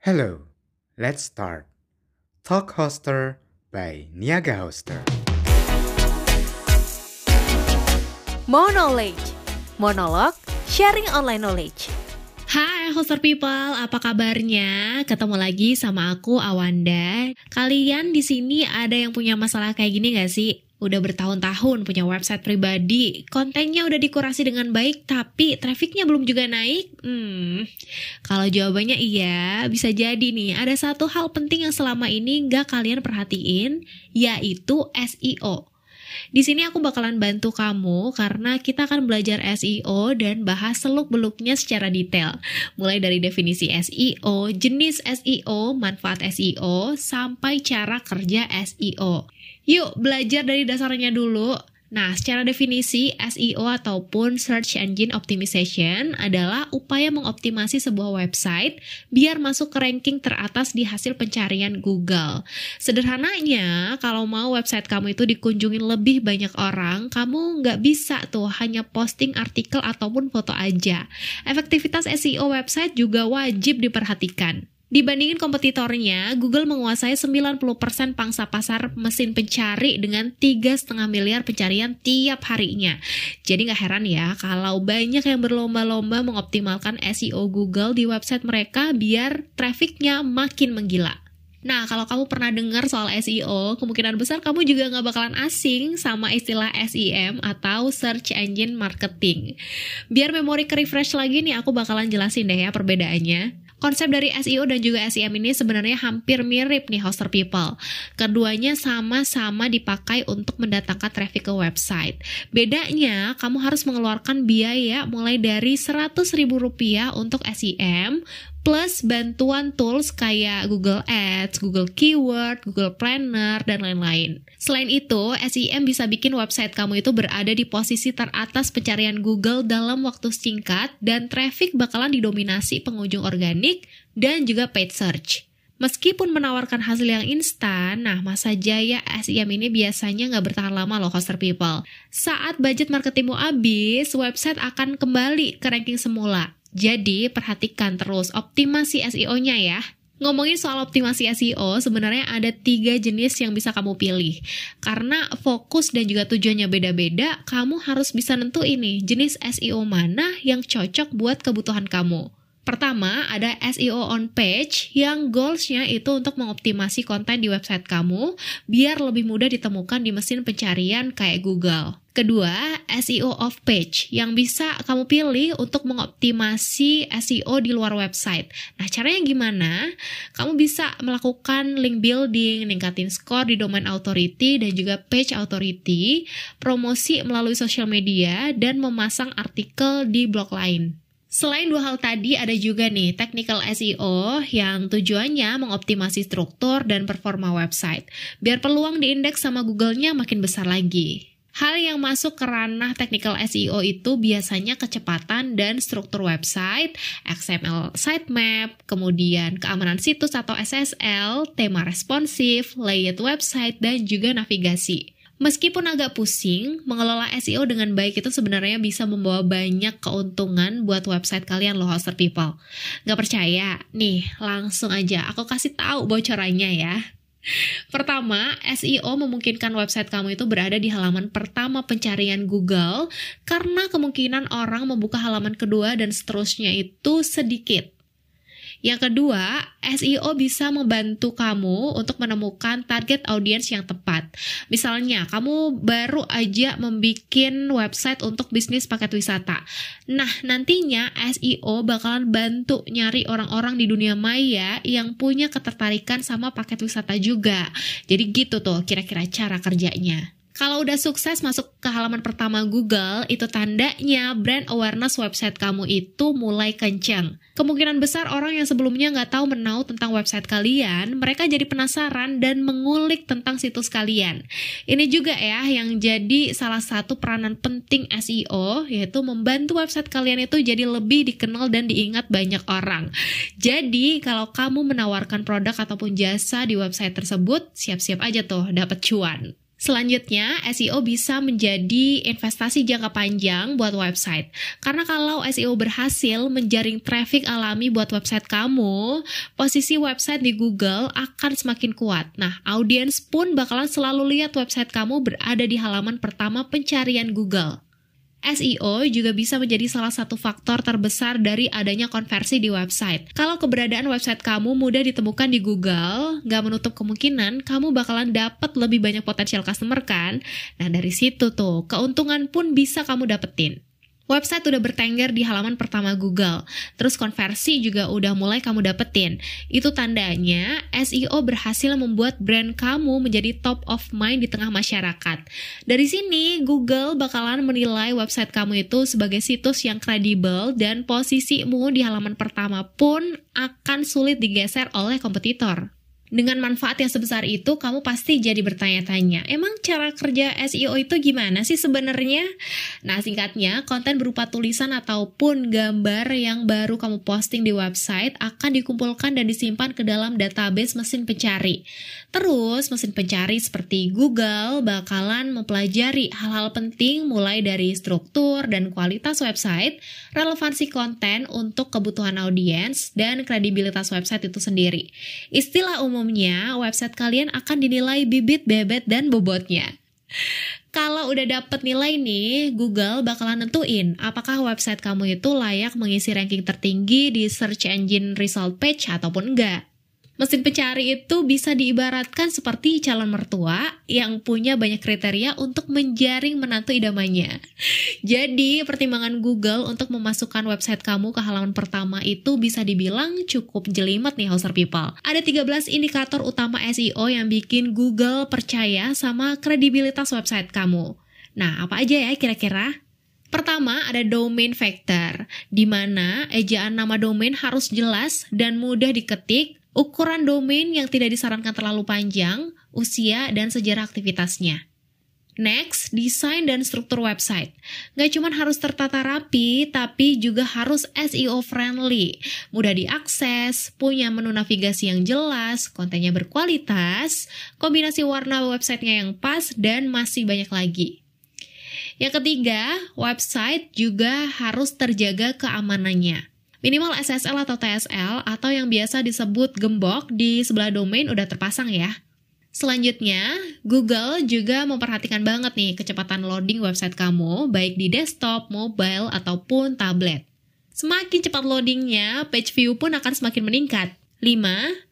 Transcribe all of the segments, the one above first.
Hello, let's start. Talk Hoster by Niaga Hoster. Monolage, monolog, sharing online knowledge. Hai Hoster People, apa kabarnya? Ketemu lagi sama aku Awanda. Kalian di sini ada yang punya masalah kayak gini gak sih? Udah bertahun-tahun punya website pribadi, kontennya udah dikurasi dengan baik, tapi trafiknya belum juga naik? Kalau jawabannya iya, bisa jadi nih, ada satu hal penting yang selama ini nggak kalian perhatiin, yaitu SEO. Di sini aku bakalan bantu kamu karena kita akan belajar SEO dan bahas seluk-beluknya secara detail. Mulai dari definisi SEO, jenis SEO, manfaat SEO, sampai cara kerja SEO. Yuk, belajar dari dasarnya dulu. Nah, secara definisi, SEO ataupun Search Engine Optimization adalah upaya mengoptimasi sebuah website biar masuk ke ranking teratas di hasil pencarian Google. Sederhananya, kalau mau website kamu itu dikunjungi lebih banyak orang, kamu nggak bisa tuh hanya posting artikel ataupun foto aja. Efektivitas SEO website juga wajib diperhatikan. Dibandingin kompetitornya, Google menguasai 90% pangsa pasar mesin pencari dengan 3,5 miliar pencarian tiap harinya. Jadi nggak heran ya kalau banyak yang berlomba-lomba mengoptimalkan SEO Google di website mereka biar trafiknya makin menggila. Nah, kalau kamu pernah dengar soal SEO, kemungkinan besar kamu juga nggak bakalan asing sama istilah SEM atau Search Engine Marketing. Biar memori ke-refresh lagi nih, aku bakalan jelasin deh ya perbedaannya. Konsep dari SEO dan juga SEM ini sebenarnya hampir mirip nih, Hoster People. Keduanya sama-sama dipakai untuk mendatangkan traffic ke website. Bedanya, kamu harus mengeluarkan biaya mulai dari Rp100.000 untuk SEM, plus bantuan tools kayak Google Ads, Google Keyword, Google Planner, dan lain-lain. Selain itu, SEM bisa bikin website kamu itu berada di posisi teratas pencarian Google dalam waktu singkat, dan traffic bakalan didominasi pengunjung organik dan juga paid search. Meskipun menawarkan hasil yang instan, nah masa jaya SEM ini biasanya nggak bertahan lama loh, Hoster People. Saat budget marketingmu habis, website akan kembali ke ranking semula. Jadi, perhatikan terus optimasi SEO-nya ya. Ngomongin soal optimasi SEO, sebenarnya ada 3 jenis yang bisa kamu pilih. Karena fokus dan juga tujuannya beda-beda, kamu harus bisa nentuin nih jenis SEO mana yang cocok buat kebutuhan kamu. Pertama, ada SEO on page yang goals-nya itu untuk mengoptimasi konten di website kamu biar lebih mudah ditemukan di mesin pencarian kayak Google. Kedua, SEO off page yang bisa kamu pilih untuk mengoptimasi SEO di luar website. Nah, caranya gimana? Kamu bisa melakukan link building, ningkatin skor di domain authority dan juga page authority, promosi melalui social media, dan memasang artikel di blog lain. Selain 2 hal tadi, ada juga nih technical SEO yang tujuannya mengoptimasi struktur dan performa website, biar peluang diindeks sama Google-nya makin besar lagi. Hal yang masuk ke ranah technical SEO itu biasanya kecepatan dan struktur website, XML sitemap, kemudian keamanan situs atau SSL, tema responsif, layout website, dan juga navigasi. Meskipun agak pusing, mengelola SEO dengan baik itu sebenarnya bisa membawa banyak keuntungan buat website kalian loh, Hoster People. Nggak percaya? Nih, langsung aja aku kasih tahu bocorannya ya. Pertama, SEO memungkinkan website kamu itu berada di halaman pertama pencarian Google karena kemungkinan orang membuka halaman kedua dan seterusnya itu sedikit. Yang kedua, SEO bisa membantu kamu untuk menemukan target audiens yang tepat. Misalnya, kamu baru aja membikin website untuk bisnis paket wisata. Nah, nantinya SEO bakalan bantu nyari orang-orang di dunia maya yang punya ketertarikan sama paket wisata juga. Jadi gitu tuh kira-kira cara kerjanya. Kalau udah sukses masuk ke halaman pertama Google, itu tandanya brand awareness website kamu itu mulai kencang. Kemungkinan besar orang yang sebelumnya nggak tahu menau tentang website kalian, mereka jadi penasaran dan mengulik tentang situs kalian. Ini juga ya yang jadi salah satu peranan penting SEO, yaitu membantu website kalian itu jadi lebih dikenal dan diingat banyak orang. Jadi, kalau kamu menawarkan produk ataupun jasa di website tersebut, siap-siap aja tuh dapat cuan. Selanjutnya, SEO bisa menjadi investasi jangka panjang buat website. Karena kalau SEO berhasil menjaring traffic alami buat website kamu, posisi website di Google akan semakin kuat. Nah, audiens pun bakalan selalu lihat website kamu berada di halaman pertama pencarian Google. SEO juga bisa menjadi salah satu faktor terbesar dari adanya konversi di website. Kalau keberadaan website kamu mudah ditemukan di Google, nggak menutup kemungkinan kamu bakalan dapat lebih banyak potensial customer kan? Nah dari situ tuh, keuntungan pun bisa kamu dapetin. Website udah bertengger di halaman pertama Google, terus konversi juga udah mulai kamu dapetin. Itu tandanya SEO berhasil membuat brand kamu menjadi top of mind di tengah masyarakat. Dari sini, Google bakalan menilai website kamu itu sebagai situs yang kredibel dan posisimu di halaman pertama pun akan sulit digeser oleh kompetitor. Dengan manfaat yang sebesar itu, kamu pasti jadi bertanya-tanya, emang cara kerja SEO itu gimana sih sebenarnya? Nah, singkatnya, konten berupa tulisan ataupun gambar yang baru kamu posting di website akan dikumpulkan dan disimpan ke dalam database mesin pencari. Terus, mesin pencari seperti Google bakalan mempelajari hal-hal penting mulai dari struktur dan kualitas website, relevansi konten untuk kebutuhan audiens, dan kredibilitas website itu sendiri. Istilah umumnya, website kalian akan dinilai bibit, bebet, dan bobotnya. Kalau udah dapet nilai nih, Google bakalan nentuin apakah website kamu itu layak mengisi ranking tertinggi di search engine result page ataupun enggak. Mesin pencari itu bisa diibaratkan seperti calon mertua yang punya banyak kriteria untuk menjaring menantu idamannya. Jadi, pertimbangan Google untuk memasukkan website kamu ke halaman pertama itu bisa dibilang cukup jelimet nih, Hoster People. Ada 13 indikator utama SEO yang bikin Google percaya sama kredibilitas website kamu. Nah, apa aja ya kira-kira? Pertama, ada domain factor, di mana ejaan nama domain harus jelas dan mudah diketik, ukuran domain yang tidak disarankan terlalu panjang, usia, dan sejarah aktivitasnya. Next, desain dan struktur website. Nggak cuma harus tertata rapi, tapi juga harus SEO-friendly. Mudah diakses, punya menu navigasi yang jelas, kontennya berkualitas, kombinasi warna websitenya yang pas, dan masih banyak lagi. Yang ketiga, website juga harus terjaga keamanannya. Minimal SSL atau TLS atau yang biasa disebut gembok di sebelah domain udah terpasang ya. Selanjutnya, Google juga memperhatikan banget nih kecepatan loading website kamu, baik di desktop, mobile, ataupun tablet. Semakin cepat loadingnya, page view pun akan semakin meningkat. 5.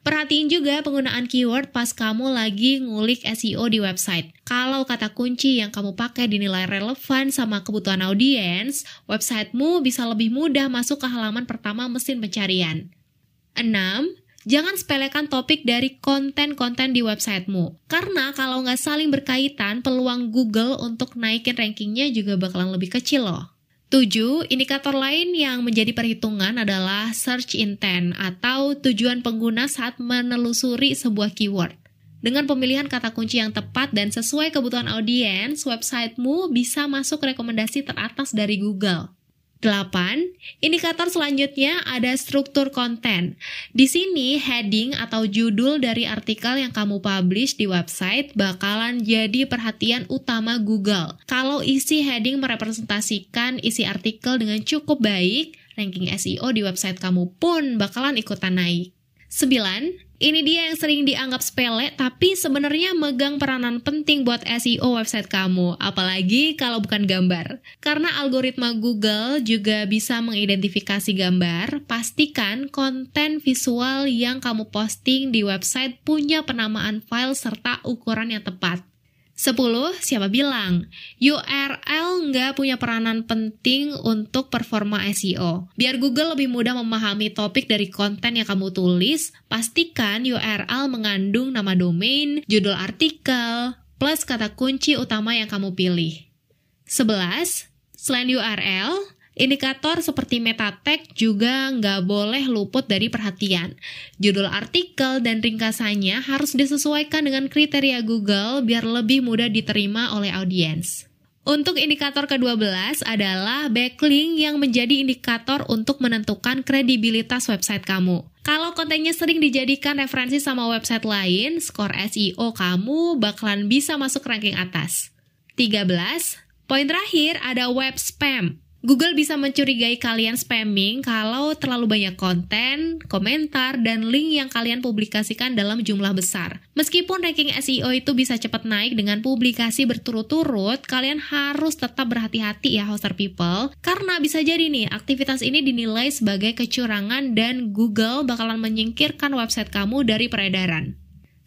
Perhatiin juga penggunaan keyword pas kamu lagi ngulik SEO di website. Kalau kata kunci yang kamu pakai dinilai relevan sama kebutuhan audiens, websitemu bisa lebih mudah masuk ke halaman pertama mesin pencarian. 6. Jangan sepelekan topik dari konten-konten di websitemu. Karena kalau nggak saling berkaitan, peluang Google untuk naikin rankingnya juga bakalan lebih kecil loh. 7. Indikator lain yang menjadi perhitungan adalah search intent atau tujuan pengguna saat menelusuri sebuah keyword. Dengan pemilihan kata kunci yang tepat dan sesuai kebutuhan audiens, websitemu bisa masuk rekomendasi teratas dari Google. 8. Indikator selanjutnya ada struktur konten. Di sini, heading atau judul dari artikel yang kamu publish di website bakalan jadi perhatian utama Google. Kalau isi heading merepresentasikan isi artikel dengan cukup baik, ranking SEO di website kamu pun bakalan ikutan naik. 9. Ini dia yang sering dianggap sepele, tapi sebenarnya megang peranan penting buat SEO website kamu, apalagi kalau bukan gambar. Karena algoritma Google juga bisa mengidentifikasi gambar, pastikan konten visual yang kamu posting di website punya penamaan file serta ukuran yang tepat. 10. Siapa bilang? URL nggak punya peranan penting untuk performa SEO. Biar Google lebih mudah memahami topik dari konten yang kamu tulis, pastikan URL mengandung nama domain, judul artikel, plus kata kunci utama yang kamu pilih. 11. Selain URL, indikator seperti meta tag juga nggak boleh luput dari perhatian. Judul artikel dan ringkasannya harus disesuaikan dengan kriteria Google biar lebih mudah diterima oleh audiens. Untuk indikator ke-12 adalah backlink yang menjadi indikator untuk menentukan kredibilitas website kamu. Kalau kontennya sering dijadikan referensi sama website lain, skor SEO kamu bakalan bisa masuk ranking atas. 13. Poin terakhir ada web spam. Google bisa mencurigai kalian spamming kalau terlalu banyak konten, komentar, dan link yang kalian publikasikan dalam jumlah besar. Meskipun ranking SEO itu bisa cepat naik dengan publikasi berturut-turut, kalian harus tetap berhati-hati ya hoster people, karena bisa jadi nih aktivitas ini dinilai sebagai kecurangan dan Google bakalan menyingkirkan website kamu dari peredaran.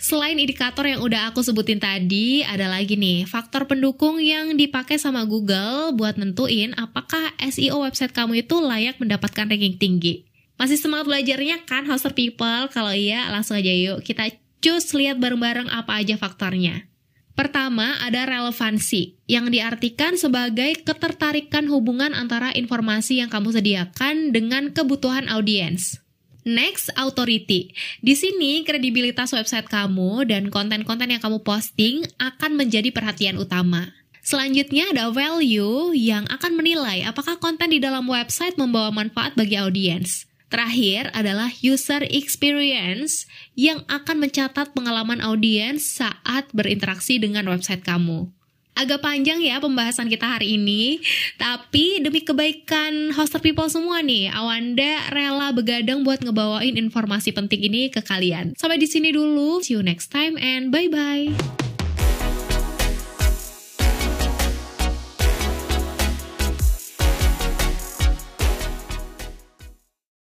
Selain indikator yang udah aku sebutin tadi, ada lagi nih faktor pendukung yang dipakai sama Google buat nentuin apakah SEO website kamu itu layak mendapatkan ranking tinggi. Masih semangat belajarnya kan, hoster people? Kalau iya, langsung aja yuk kita cus lihat bareng-bareng apa aja faktornya. Pertama, ada relevansi, yang diartikan sebagai ketertarikan hubungan antara informasi yang kamu sediakan dengan kebutuhan audiens. Next, authority. Di sini, kredibilitas website kamu dan konten-konten yang kamu posting akan menjadi perhatian utama. Selanjutnya ada value yang akan menilai apakah konten di dalam website membawa manfaat bagi audiens. Terakhir adalah user experience yang akan mencatat pengalaman audiens saat berinteraksi dengan website kamu. Agak panjang ya pembahasan kita hari ini, tapi demi kebaikan hoster people semua nih, Awanda rela begadang buat ngebawain informasi penting ini ke kalian. Sampai di sini dulu, see you next time and bye-bye.